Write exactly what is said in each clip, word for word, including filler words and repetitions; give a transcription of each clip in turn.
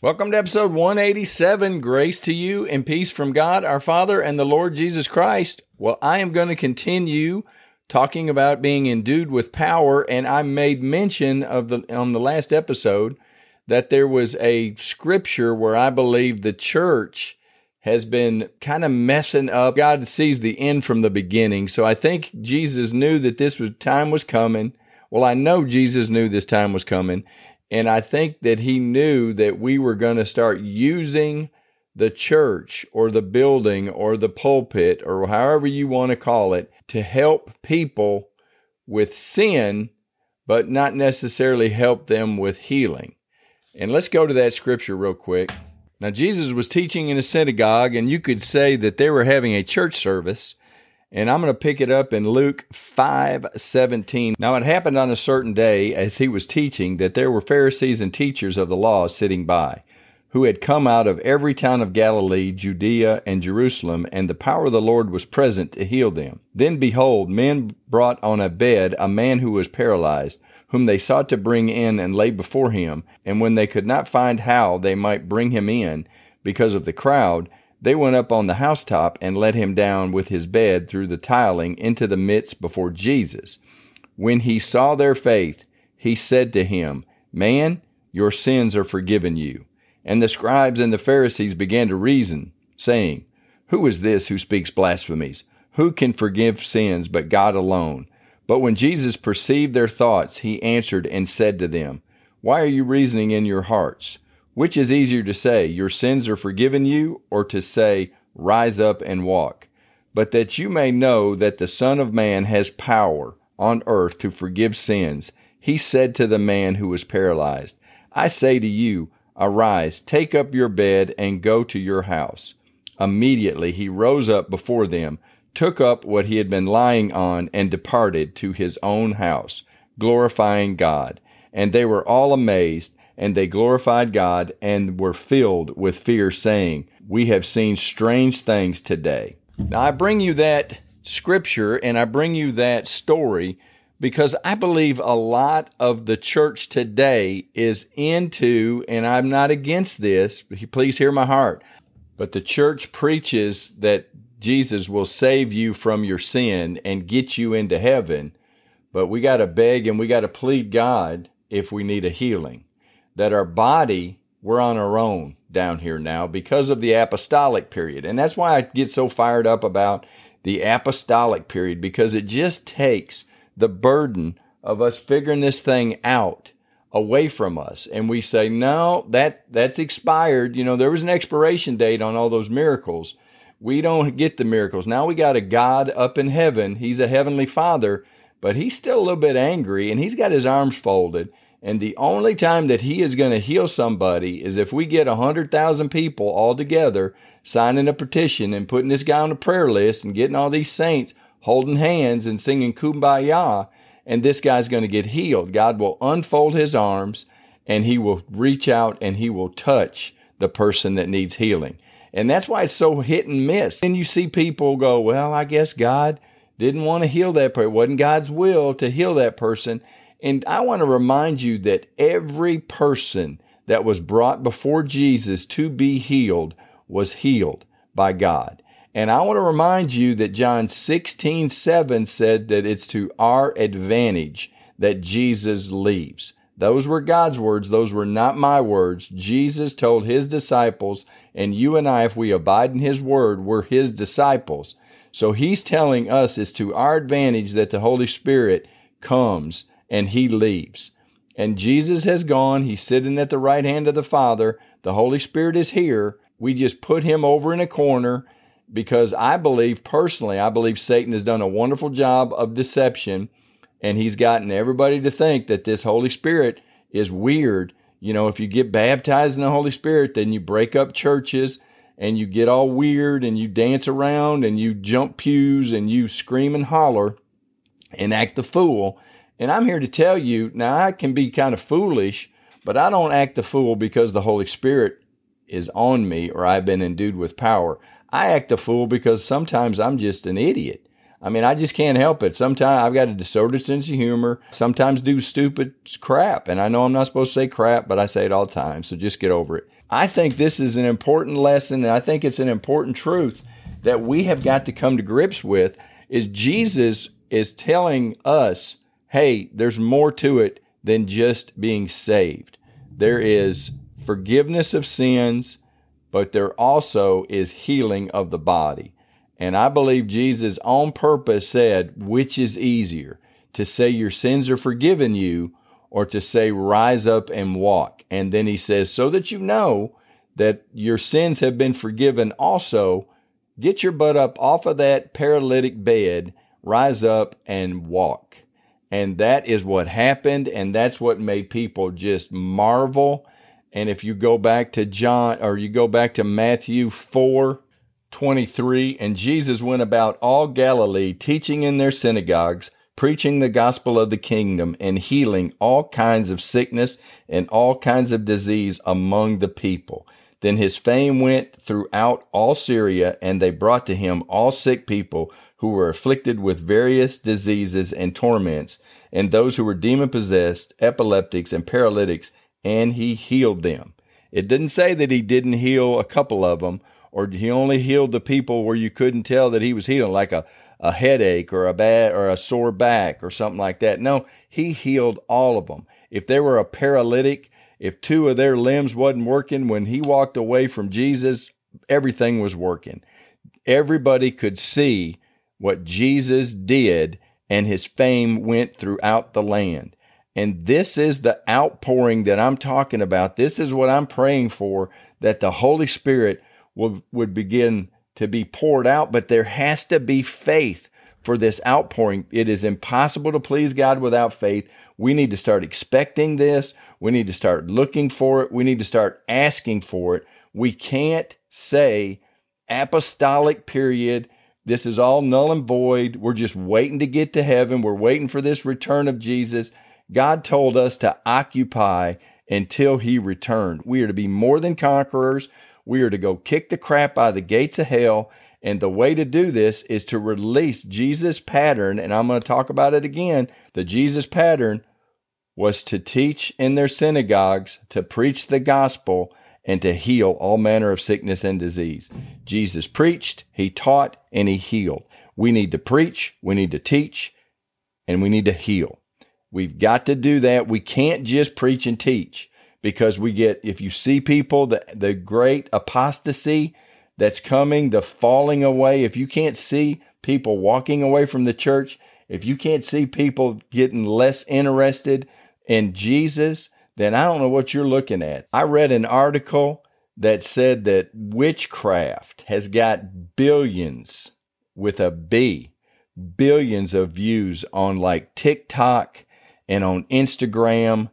Welcome to episode one eighty-seven, Grace to you and peace from God, our Father, and the Lord Jesus Christ. Well, I am going to continue talking about being endued with power, and I made mention of the on the last episode that there was a scripture where I believe the church has been kind of messing up. God sees the end from the beginning, so I think Jesus knew that this was, time was coming. Well, I know Jesus knew this time was coming, and I think that he knew that we were going to start using the church or the building or the pulpit or however you want to call it to help people with sin, but not necessarily help them with healing. And let's go to that scripture real quick. Now, Jesus was teaching in a synagogue, and you could say that they were having a church service. And I'm going to pick it up in Luke five seventeen. Now, it happened on a certain day, as he was teaching, that there were Pharisees and teachers of the law sitting by, who had come out of every town of Galilee, Judea, and Jerusalem, and the power of the Lord was present to heal them. Then, behold, men brought on a bed a man who was paralyzed, whom they sought to bring in and lay before him. And when they could not find how they might bring him in because of the crowd, they went up on the housetop and let him down with his bed through the tiling into the midst before Jesus. When he saw their faith, he said to him, "Man, your sins are forgiven you." And the scribes and the Pharisees began to reason, saying, "Who is this who speaks blasphemies? Who can forgive sins but God alone?" But when Jesus perceived their thoughts, he answered and said to them, "Why are you reasoning in your hearts? Which is easier to say, 'Your sins are forgiven you,' or to say, 'Rise up and walk'? But that you may know that the Son of Man has power on earth to forgive sins," he said to the man who was paralyzed, "I say to you, arise, take up your bed, and go to your house." Immediately he rose up before them, took up what he had been lying on, and departed to his own house, glorifying God. And they were all amazed, and they glorified God and were filled with fear, saying, "We have seen strange things today." Now, I bring you that scripture and I bring you that story because I believe a lot of the church today is into, and I'm not against this, please hear my heart, but the church preaches that Jesus will save you from your sin and get you into heaven, but we got to beg and we got to plead God if we need a healing. That our body, we're on our own down here now because of the apostolic period. And that's why I get so fired up about the apostolic period, because it just takes the burden of us figuring this thing out away from us. And we say, no, that that's expired. You know, there was an expiration date on all those miracles. We don't get the miracles. Now we got a God up in heaven. He's a heavenly Father, but he's still a little bit angry and he's got his arms folded. And the only time that he is going to heal somebody is if we get one hundred thousand people all together signing a petition and putting this guy on a prayer list and getting all these saints holding hands and singing Kumbaya, and this guy's going to get healed. God will unfold his arms, and he will reach out, and he will touch the person that needs healing. And that's why it's so hit and miss. And you see people go, well, I guess God didn't want to heal that person. It wasn't God's will to heal that person. And I want to remind you that every person that was brought before Jesus to be healed was healed by God. And I want to remind you that John sixteen seven said that it's to our advantage that Jesus leaves. Those were God's words. Those were not my words. Jesus told his disciples, and you and I, if we abide in his word, we're his disciples. So he's telling us it's to our advantage that the Holy Spirit comes and he leaves. And Jesus has gone. He's sitting at the right hand of the Father. The Holy Spirit is here. We just put him over in a corner because I believe, personally, I believe Satan has done a wonderful job of deception, and he's gotten everybody to think that this Holy Spirit is weird You know, if you get baptized in the Holy Spirit, then you break up churches and you get all weird and you dance around and you jump pews and you scream and holler and act the fool. And I'm here to tell you, now I can be kind of foolish, but I don't act the fool because the Holy Spirit is on me or I've been endued with power. I act the fool because sometimes I'm just an idiot. I mean, I just can't help it. Sometimes I've got a disordered sense of humor, sometimes do stupid crap. And I know I'm not supposed to say crap, but I say it all the time. So just get over it. I think this is an important lesson. And I think it's an important truth that we have got to come to grips with is Jesus is telling us, hey, there's more to it than just being saved. There is forgiveness of sins, but there also is healing of the body. And I believe Jesus on purpose said, which is easier, to say your sins are forgiven you or to say, rise up and walk. And then he says, so that you know that your sins have been forgiven also, get your butt up off of that paralytic bed, rise up and walk. And that is what happened. And that's what made people just marvel. And if you go back to John, or you go back to Matthew four twenty-three, and Jesus went about all Galilee, teaching in their synagogues, preaching the gospel of the kingdom, and healing all kinds of sickness and all kinds of disease among the people. Then his fame went throughout all Syria, and they brought to him all sick people who were afflicted with various diseases and torments, and those who were demon-possessed, epileptics, and paralytics, and he healed them. It didn't say that he didn't heal a couple of them, or he only healed the people where you couldn't tell that he was healing, like a, a headache or a bad or a sore back or something like that. No, he healed all of them. If they were a paralytic, if two of their limbs wasn't working, when he walked away from Jesus, everything was working. Everybody could see what Jesus did, and his fame went throughout the land. And this is the outpouring that I'm talking about. This is what I'm praying for, that the Holy Spirit will, would begin to be poured out. But there has to be faith for this outpouring. It is impossible to please God without faith. We need to start expecting this. We need to start looking for it. We need to start asking for it. We can't say apostolic period. This is all null and void. We're just waiting to get to heaven. We're waiting for this return of Jesus. God told us to occupy until he returned. We are to be more than conquerors. We are to go kick the crap out of the gates of hell. And the way to do this is to release Jesus' pattern. And I'm going to talk about it again. The Jesus pattern was to teach in their synagogues, to preach the gospel, and to heal all manner of sickness and disease. Jesus preached, he taught, and he healed. We need to preach, we need to teach, and we need to heal. We've got to do that. We can't just preach and teach, because we get, if you see people, the, the great apostasy that's coming, the falling away, if you can't see people walking away from the church, if you can't see people getting less interested in Jesus, then I don't know what you're looking at. I read an article that said that witchcraft has got billions, with a B, billions of views on like TikTok and on Instagram,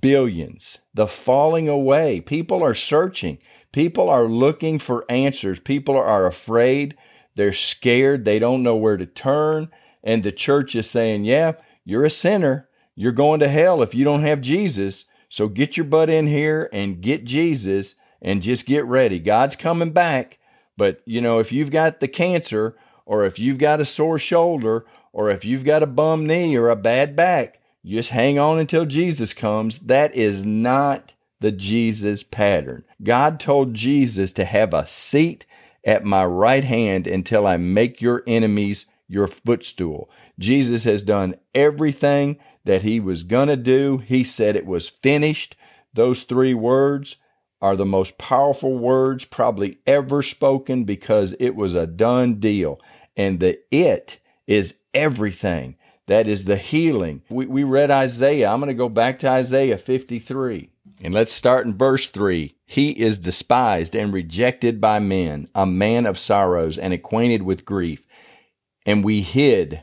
billions. The falling away. People are searching. People are looking for answers. People are afraid. They're scared. They don't know where to turn. And the church is saying, yeah, you're a sinner. You're going to hell if you don't have Jesus. So get your butt in here and get Jesus and just get ready. God's coming back. But, you know, if you've got the cancer, or if you've got a sore shoulder, or if you've got a bum knee or a bad back, just hang on until Jesus comes. That is not the Jesus pattern. God told Jesus to have a seat at my right hand until I make your enemies your footstool. Jesus has done everything that he was going to do. He said it was finished. Those three words are the most powerful words probably ever spoken, because it was a done deal. And the it is everything. That is the healing. We, we read Isaiah. I'm going to go back to Isaiah fifty-three. And let's start in verse three. He is despised and rejected by men, a man of sorrows and acquainted with grief. And we hid,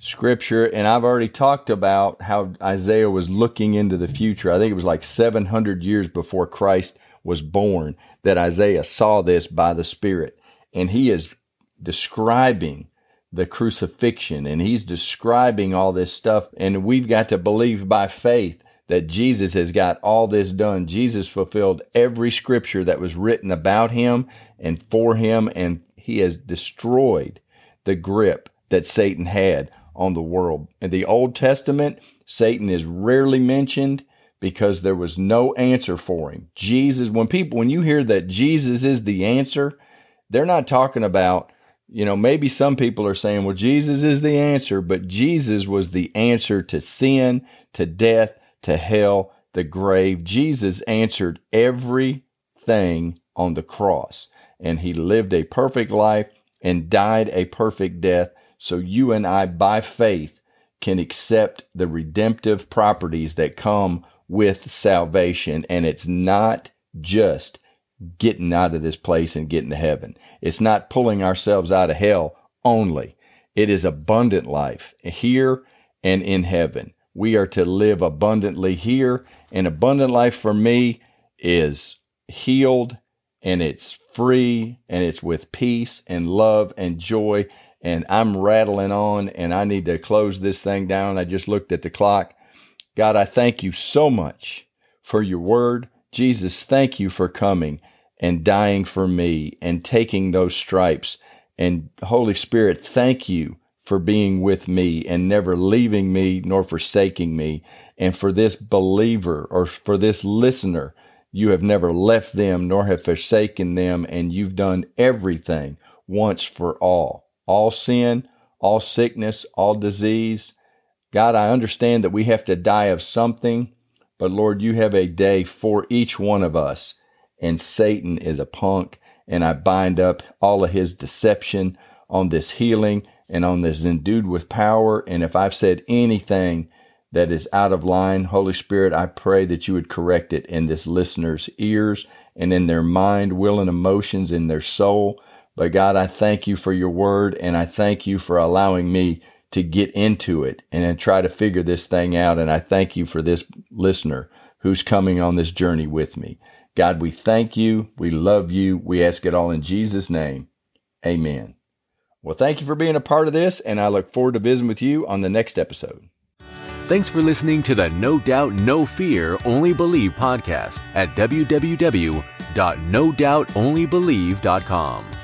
scripture, and I've already talked about how Isaiah was looking into the future. I think it was like seven hundred years before Christ was born that Isaiah saw this by the Spirit. And he is describing the crucifixion, and he's describing all this stuff. And we've got to believe by faith that Jesus has got all this done. Jesus fulfilled every scripture that was written about him and for him, and he has destroyed the grip that Satan had on the world. In the Old Testament, Satan is rarely mentioned because there was no answer for him. Jesus, when people, when you hear that Jesus is the answer, they're not talking about, you know, maybe some people are saying, well, Jesus is the answer, but Jesus was the answer to sin, to death, to hell, the grave. Jesus answered everything on the cross, and he lived a perfect life and died a perfect death. So you and I, by faith, can accept the redemptive properties that come with salvation. And it's not just getting out of this place and getting to heaven. It's not pulling ourselves out of hell only. It is abundant life here and in heaven. We are to live abundantly here, and abundant life for me is healed, and it's free, and it's with peace and love and joy. And I'm rattling on, and I need to close this thing down. I just looked at the clock. God, I thank you so much for your word. Jesus, thank you for coming and dying for me and taking those stripes. And Holy Spirit, thank you for being with me and never leaving me nor forsaking me. And for this believer, or for this listener, you have never left them nor have forsaken them, and you've done everything once for all. All sin, all sickness, all disease. God, I understand that we have to die of something, but Lord, you have a day for each one of us, and Satan is a punk, and I bind up all of his deception on this healing and on this endued with power. And if I've said anything that is out of line, Holy Spirit, I pray that you would correct it in this listener's ears and in their mind, will, and emotions, in their soul. But God, I thank you for your word, and I thank you for allowing me to get into it and then try to figure this thing out. And I thank you for this listener who's coming on this journey with me. God, we thank you. We love you. We ask it all in Jesus' name. Amen. Well, thank you for being a part of this, and I look forward to visiting with you on the next episode. Thanks for listening to the No Doubt, No Fear, Only Believe podcast at w w w dot no doubt only believe dot com.